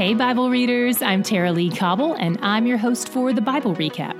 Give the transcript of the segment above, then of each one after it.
Hey, Bible readers, I'm Tara Lee Cobble, and I'm your host for The Bible Recap.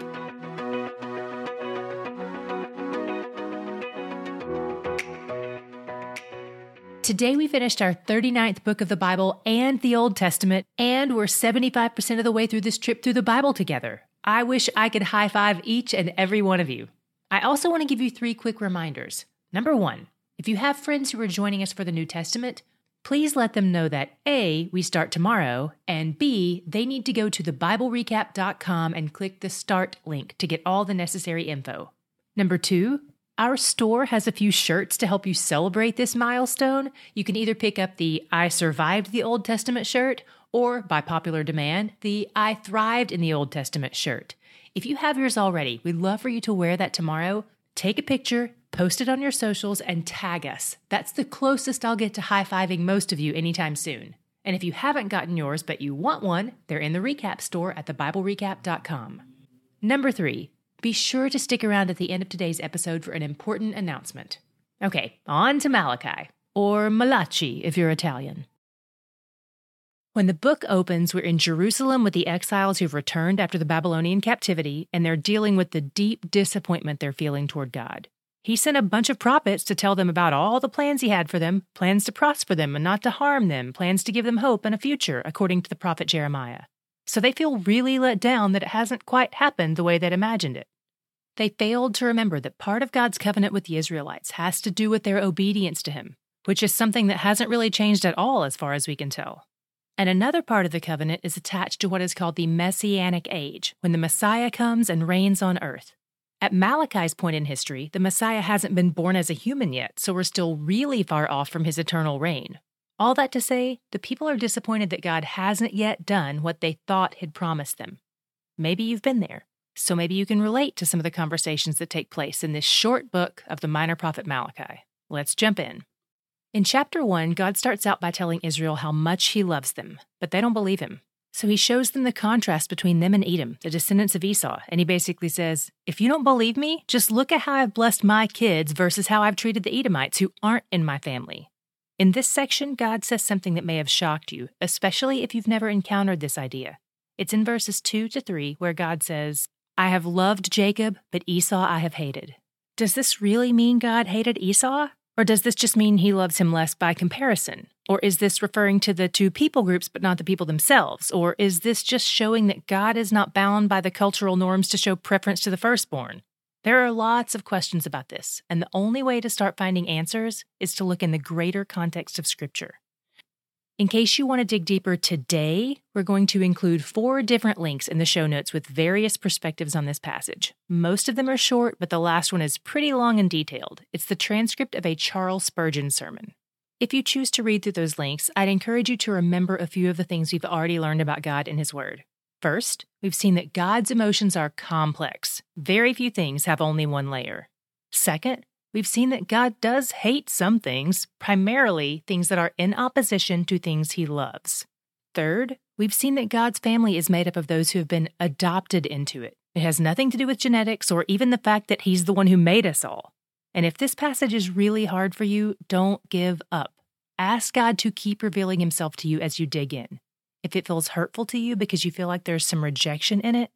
Today we finished our 39th book of the Bible and the Old Testament, and we're 75% of the way through this trip through the Bible together. I wish I could high-five each and every one of you. I also want to give you three quick reminders. Number one, if you have friends who are joining us for the New Testament, please let them know that A, we start tomorrow, and B, they need to go to thebiblerecap.com and click the Start link to get all the necessary info. Number two, our store has a few shirts to help you celebrate this milestone. You can either pick up the I Survived the Old Testament shirt or, by popular demand, the I Thrived in the Old Testament shirt. If you have yours already, we'd love for you to wear that tomorrow. Take a picture, post it on your socials, and tag us. That's the closest I'll get to high-fiving most of you anytime soon. And if you haven't gotten yours but you want one, they're in the recap store at thebiblerecap.com. Number three, be sure to stick around at the end of today's episode for an important announcement. Okay, on to Malachi, or Malachi if you're Italian. When the book opens, we're in Jerusalem with the exiles who've returned after the Babylonian captivity, and they're dealing with the deep disappointment they're feeling toward God. He sent a bunch of prophets to tell them about all the plans he had for them, plans to prosper them and not to harm them, plans to give them hope and a future, according to the prophet Jeremiah. So they feel really let down that it hasn't quite happened the way they'd imagined it. They failed to remember that part of God's covenant with the Israelites has to do with their obedience to him, which is something that hasn't really changed at all as far as we can tell. And another part of the covenant is attached to what is called the Messianic Age, when the Messiah comes and reigns on earth. At Malachi's point in history, the Messiah hasn't been born as a human yet, so we're still really far off from his eternal reign. All that to say, the people are disappointed that God hasn't yet done what they thought he'd promised them. Maybe you've been there, so maybe you can relate to some of the conversations that take place in this short book of the minor prophet Malachi. Let's jump in. In chapter 1, God starts out by telling Israel how much he loves them, but they don't believe him. So he shows them the contrast between them and Edom, the descendants of Esau, and he basically says, if you don't believe me, just look at how I've blessed my kids versus how I've treated the Edomites who aren't in my family. In this section, God says something that may have shocked you, especially if you've never encountered this idea. It's in verses 2-3 where God says, I have loved Jacob, but Esau I have hated. Does this really mean God hated Esau? Or does this just mean he loves him less by comparison? Or is this referring to the two people groups but not the people themselves? Or is this just showing that God is not bound by the cultural norms to show preference to the firstborn? There are lots of questions about this, and the only way to start finding answers is to look in the greater context of Scripture. In case you want to dig deeper today, we're going to include 4 different links in the show notes with various perspectives on this passage. Most of them are short, but the last one is pretty long and detailed. It's the transcript of a Charles Spurgeon sermon. If you choose to read through those links, I'd encourage you to remember a few of the things we've already learned about God and His Word. First, we've seen that God's emotions are complex. Very few things have only one layer. Second, we've seen that God does hate some things, primarily things that are in opposition to things he loves. Third, we've seen that God's family is made up of those who have been adopted into it. It has nothing to do with genetics or even the fact that he's the one who made us all. And if this passage is really hard for you, don't give up. Ask God to keep revealing himself to you as you dig in. If it feels hurtful to you because you feel like there's some rejection in it,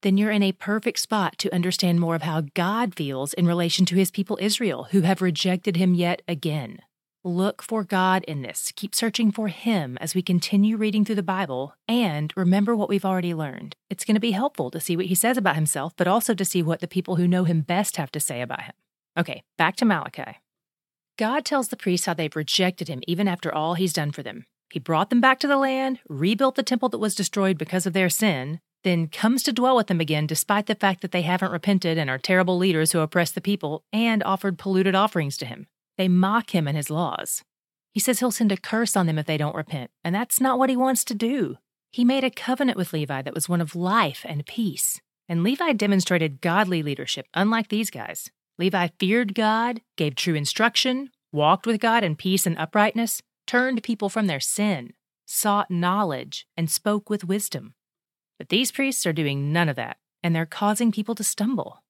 then you're in a perfect spot to understand more of how God feels in relation to his people Israel, who have rejected him yet again. Look for God in this. Keep searching for him as we continue reading through the Bible, and remember what we've already learned. It's going to be helpful to see what he says about himself, but also to see what the people who know him best have to say about him. Okay, back to Malachi. God tells the priests how they've rejected him even after all he's done for them. He brought them back to the land, rebuilt the temple that was destroyed because of their sin, then comes to dwell with them again despite the fact that they haven't repented and are terrible leaders who oppress the people and offered polluted offerings to him. They mock him and his laws. He says he'll send a curse on them if they don't repent, and that's not what he wants to do. He made a covenant with Levi that was one of life and peace, and Levi demonstrated godly leadership, unlike these guys. Levi feared God, gave true instruction, walked with God in peace and uprightness, turned people from their sin, sought knowledge, and spoke with wisdom. But these priests are doing none of that, and they're causing people to stumble.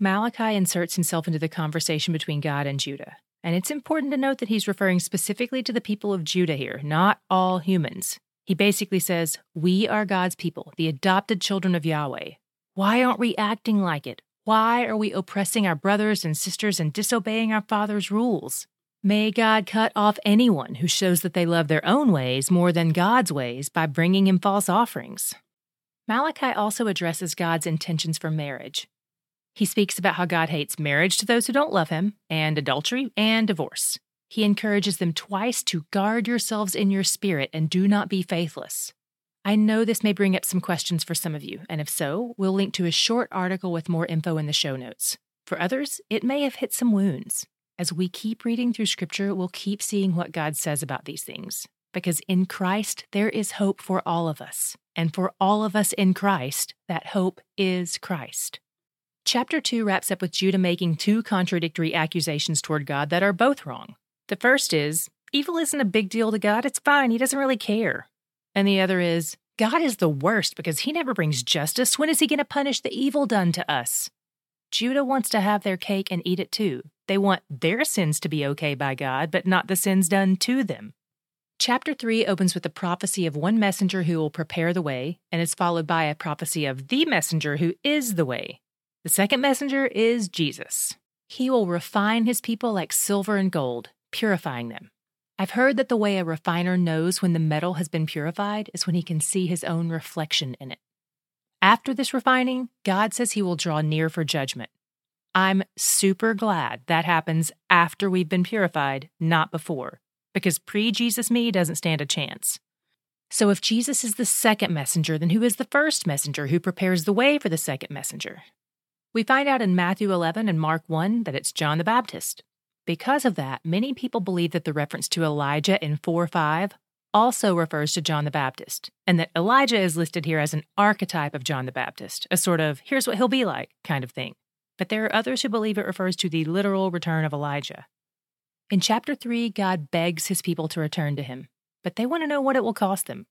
Malachi inserts himself into the conversation between God and Judah, and it's important to note that he's referring specifically to the people of Judah here, not all humans. He basically says, we are God's people, the adopted children of Yahweh. Why aren't we acting like it? Why are we oppressing our brothers and sisters and disobeying our Father's rules? May God cut off anyone who shows that they love their own ways more than God's ways by bringing him false offerings. Malachi also addresses God's intentions for marriage. He speaks about how God hates marriage to those who don't love him, and adultery, and divorce. He encourages them twice to guard yourselves in your spirit and do not be faithless. I know this may bring up some questions for some of you, and if so, we'll link to a short article with more info in the show notes. For others, it may have hit some wounds. As we keep reading through Scripture, we'll keep seeing what God says about these things, because in Christ there is hope for all of us, and for all of us in Christ, that hope is Christ. Chapter 2 wraps up with Judah making two contradictory accusations toward God that are both wrong. The first is, evil isn't a big deal to God, it's fine, he doesn't really care. And the other is, God is the worst because he never brings justice. When is he going to punish the evil done to us? Judah wants to have their cake and eat it too. They want their sins to be okay by God, but not the sins done to them. Chapter 3 opens with a prophecy of one messenger who will prepare the way, and is followed by a prophecy of the messenger who is the way. The second messenger is Jesus. He will refine his people like silver and gold, purifying them. I've heard that the way a refiner knows when the metal has been purified is when he can see his own reflection in it. After this refining, God says he will draw near for judgment. I'm super glad that happens after we've been purified, not before, because pre-Jesus me doesn't stand a chance. So if Jesus is the second messenger, then who is the first messenger who prepares the way for the second messenger? We find out in Matthew 11 and Mark 1 that it's John the Baptist. Because of that, many people believe that the reference to Elijah in 4:5 also refers to John the Baptist, and that Elijah is listed here as an archetype of John the Baptist, a sort of, here's what he'll be like kind of thing. But there are others who believe it refers to the literal return of Elijah. In chapter 3, God begs his people to return to him, but they want to know what it will cost them.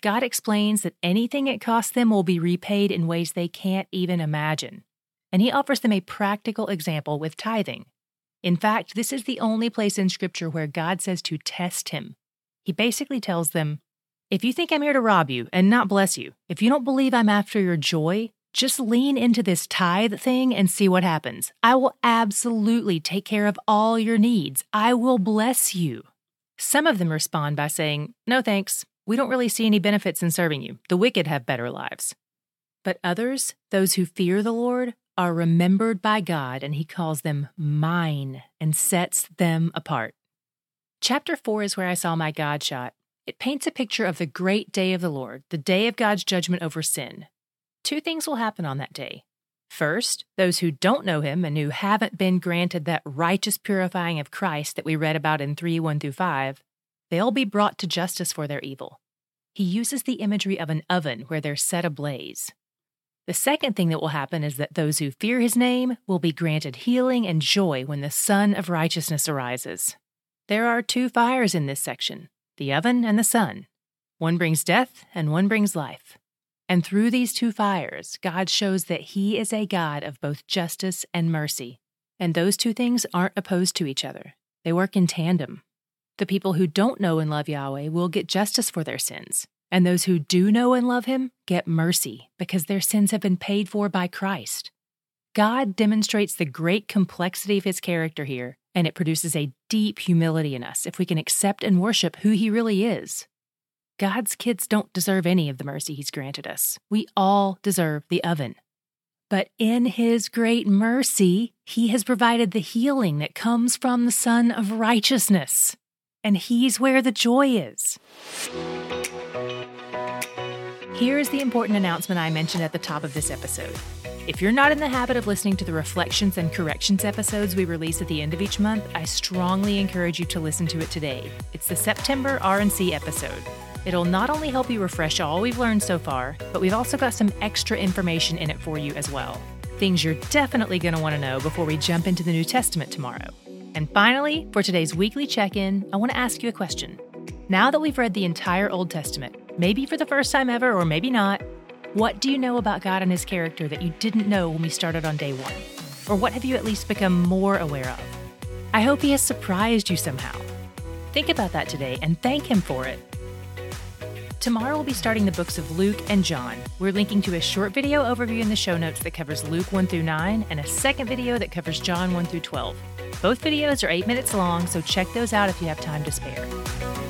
God explains that anything it costs them will be repaid in ways they can't even imagine, and he offers them a practical example with tithing. In fact, this is the only place in Scripture where God says to test him. He basically tells them, if you think I'm here to rob you and not bless you, if you don't believe I'm after your joy, just lean into this tithe thing and see what happens. I will absolutely take care of all your needs. I will bless you. Some of them respond by saying, no thanks, we don't really see any benefits in serving you. The wicked have better lives. But others, those who fear the Lord, are remembered by God, and he calls them mine and sets them apart. Chapter 4 is where I saw my God shot. It paints a picture of the great day of the Lord, the day of God's judgment over sin. Two things will happen on that day. First, those who don't know him and who haven't been granted that righteous purifying of Christ that we read about in 3:1-5, they'll be brought to justice for their evil. He uses the imagery of an oven where they're set ablaze. The second thing that will happen is that those who fear his name will be granted healing and joy when the sun of righteousness arises. There are two fires in this section, the oven and the sun. One brings death and one brings life. And through these two fires, God shows that he is a God of both justice and mercy. And those two things aren't opposed to each other. They work in tandem. The people who don't know and love Yahweh will get justice for their sins. And those who do know and love him get mercy, because their sins have been paid for by Christ. God demonstrates the great complexity of his character here, and it produces a deep humility in us if we can accept and worship who he really is. God's kids don't deserve any of the mercy he's granted us. We all deserve the oven. But in his great mercy, he has provided the healing that comes from the Son of Righteousness, and he's where the joy is. Here is the important announcement I mentioned at the top of this episode. If you're not in the habit of listening to the Reflections and Corrections episodes we release at the end of each month, I strongly encourage you to listen to it today. It's the September R&C episode. It'll not only help you refresh all we've learned so far, but we've also got some extra information in it for you as well. Things you're definitely going to want to know before we jump into the New Testament tomorrow. And finally, for today's weekly check-in, I want to ask you a question. Now that we've read the entire Old Testament, maybe for the first time ever, or maybe not, what do you know about God and his character that you didn't know when we started on day one? Or what have you at least become more aware of? I hope he has surprised you somehow. Think about that today and thank him for it. Tomorrow we'll be starting the books of Luke and John. We're linking to a short video overview in the show notes that covers Luke 1 through 9 and a second video that covers John 1 through 12. Both videos are 8 minutes long, so check those out if you have time to spare.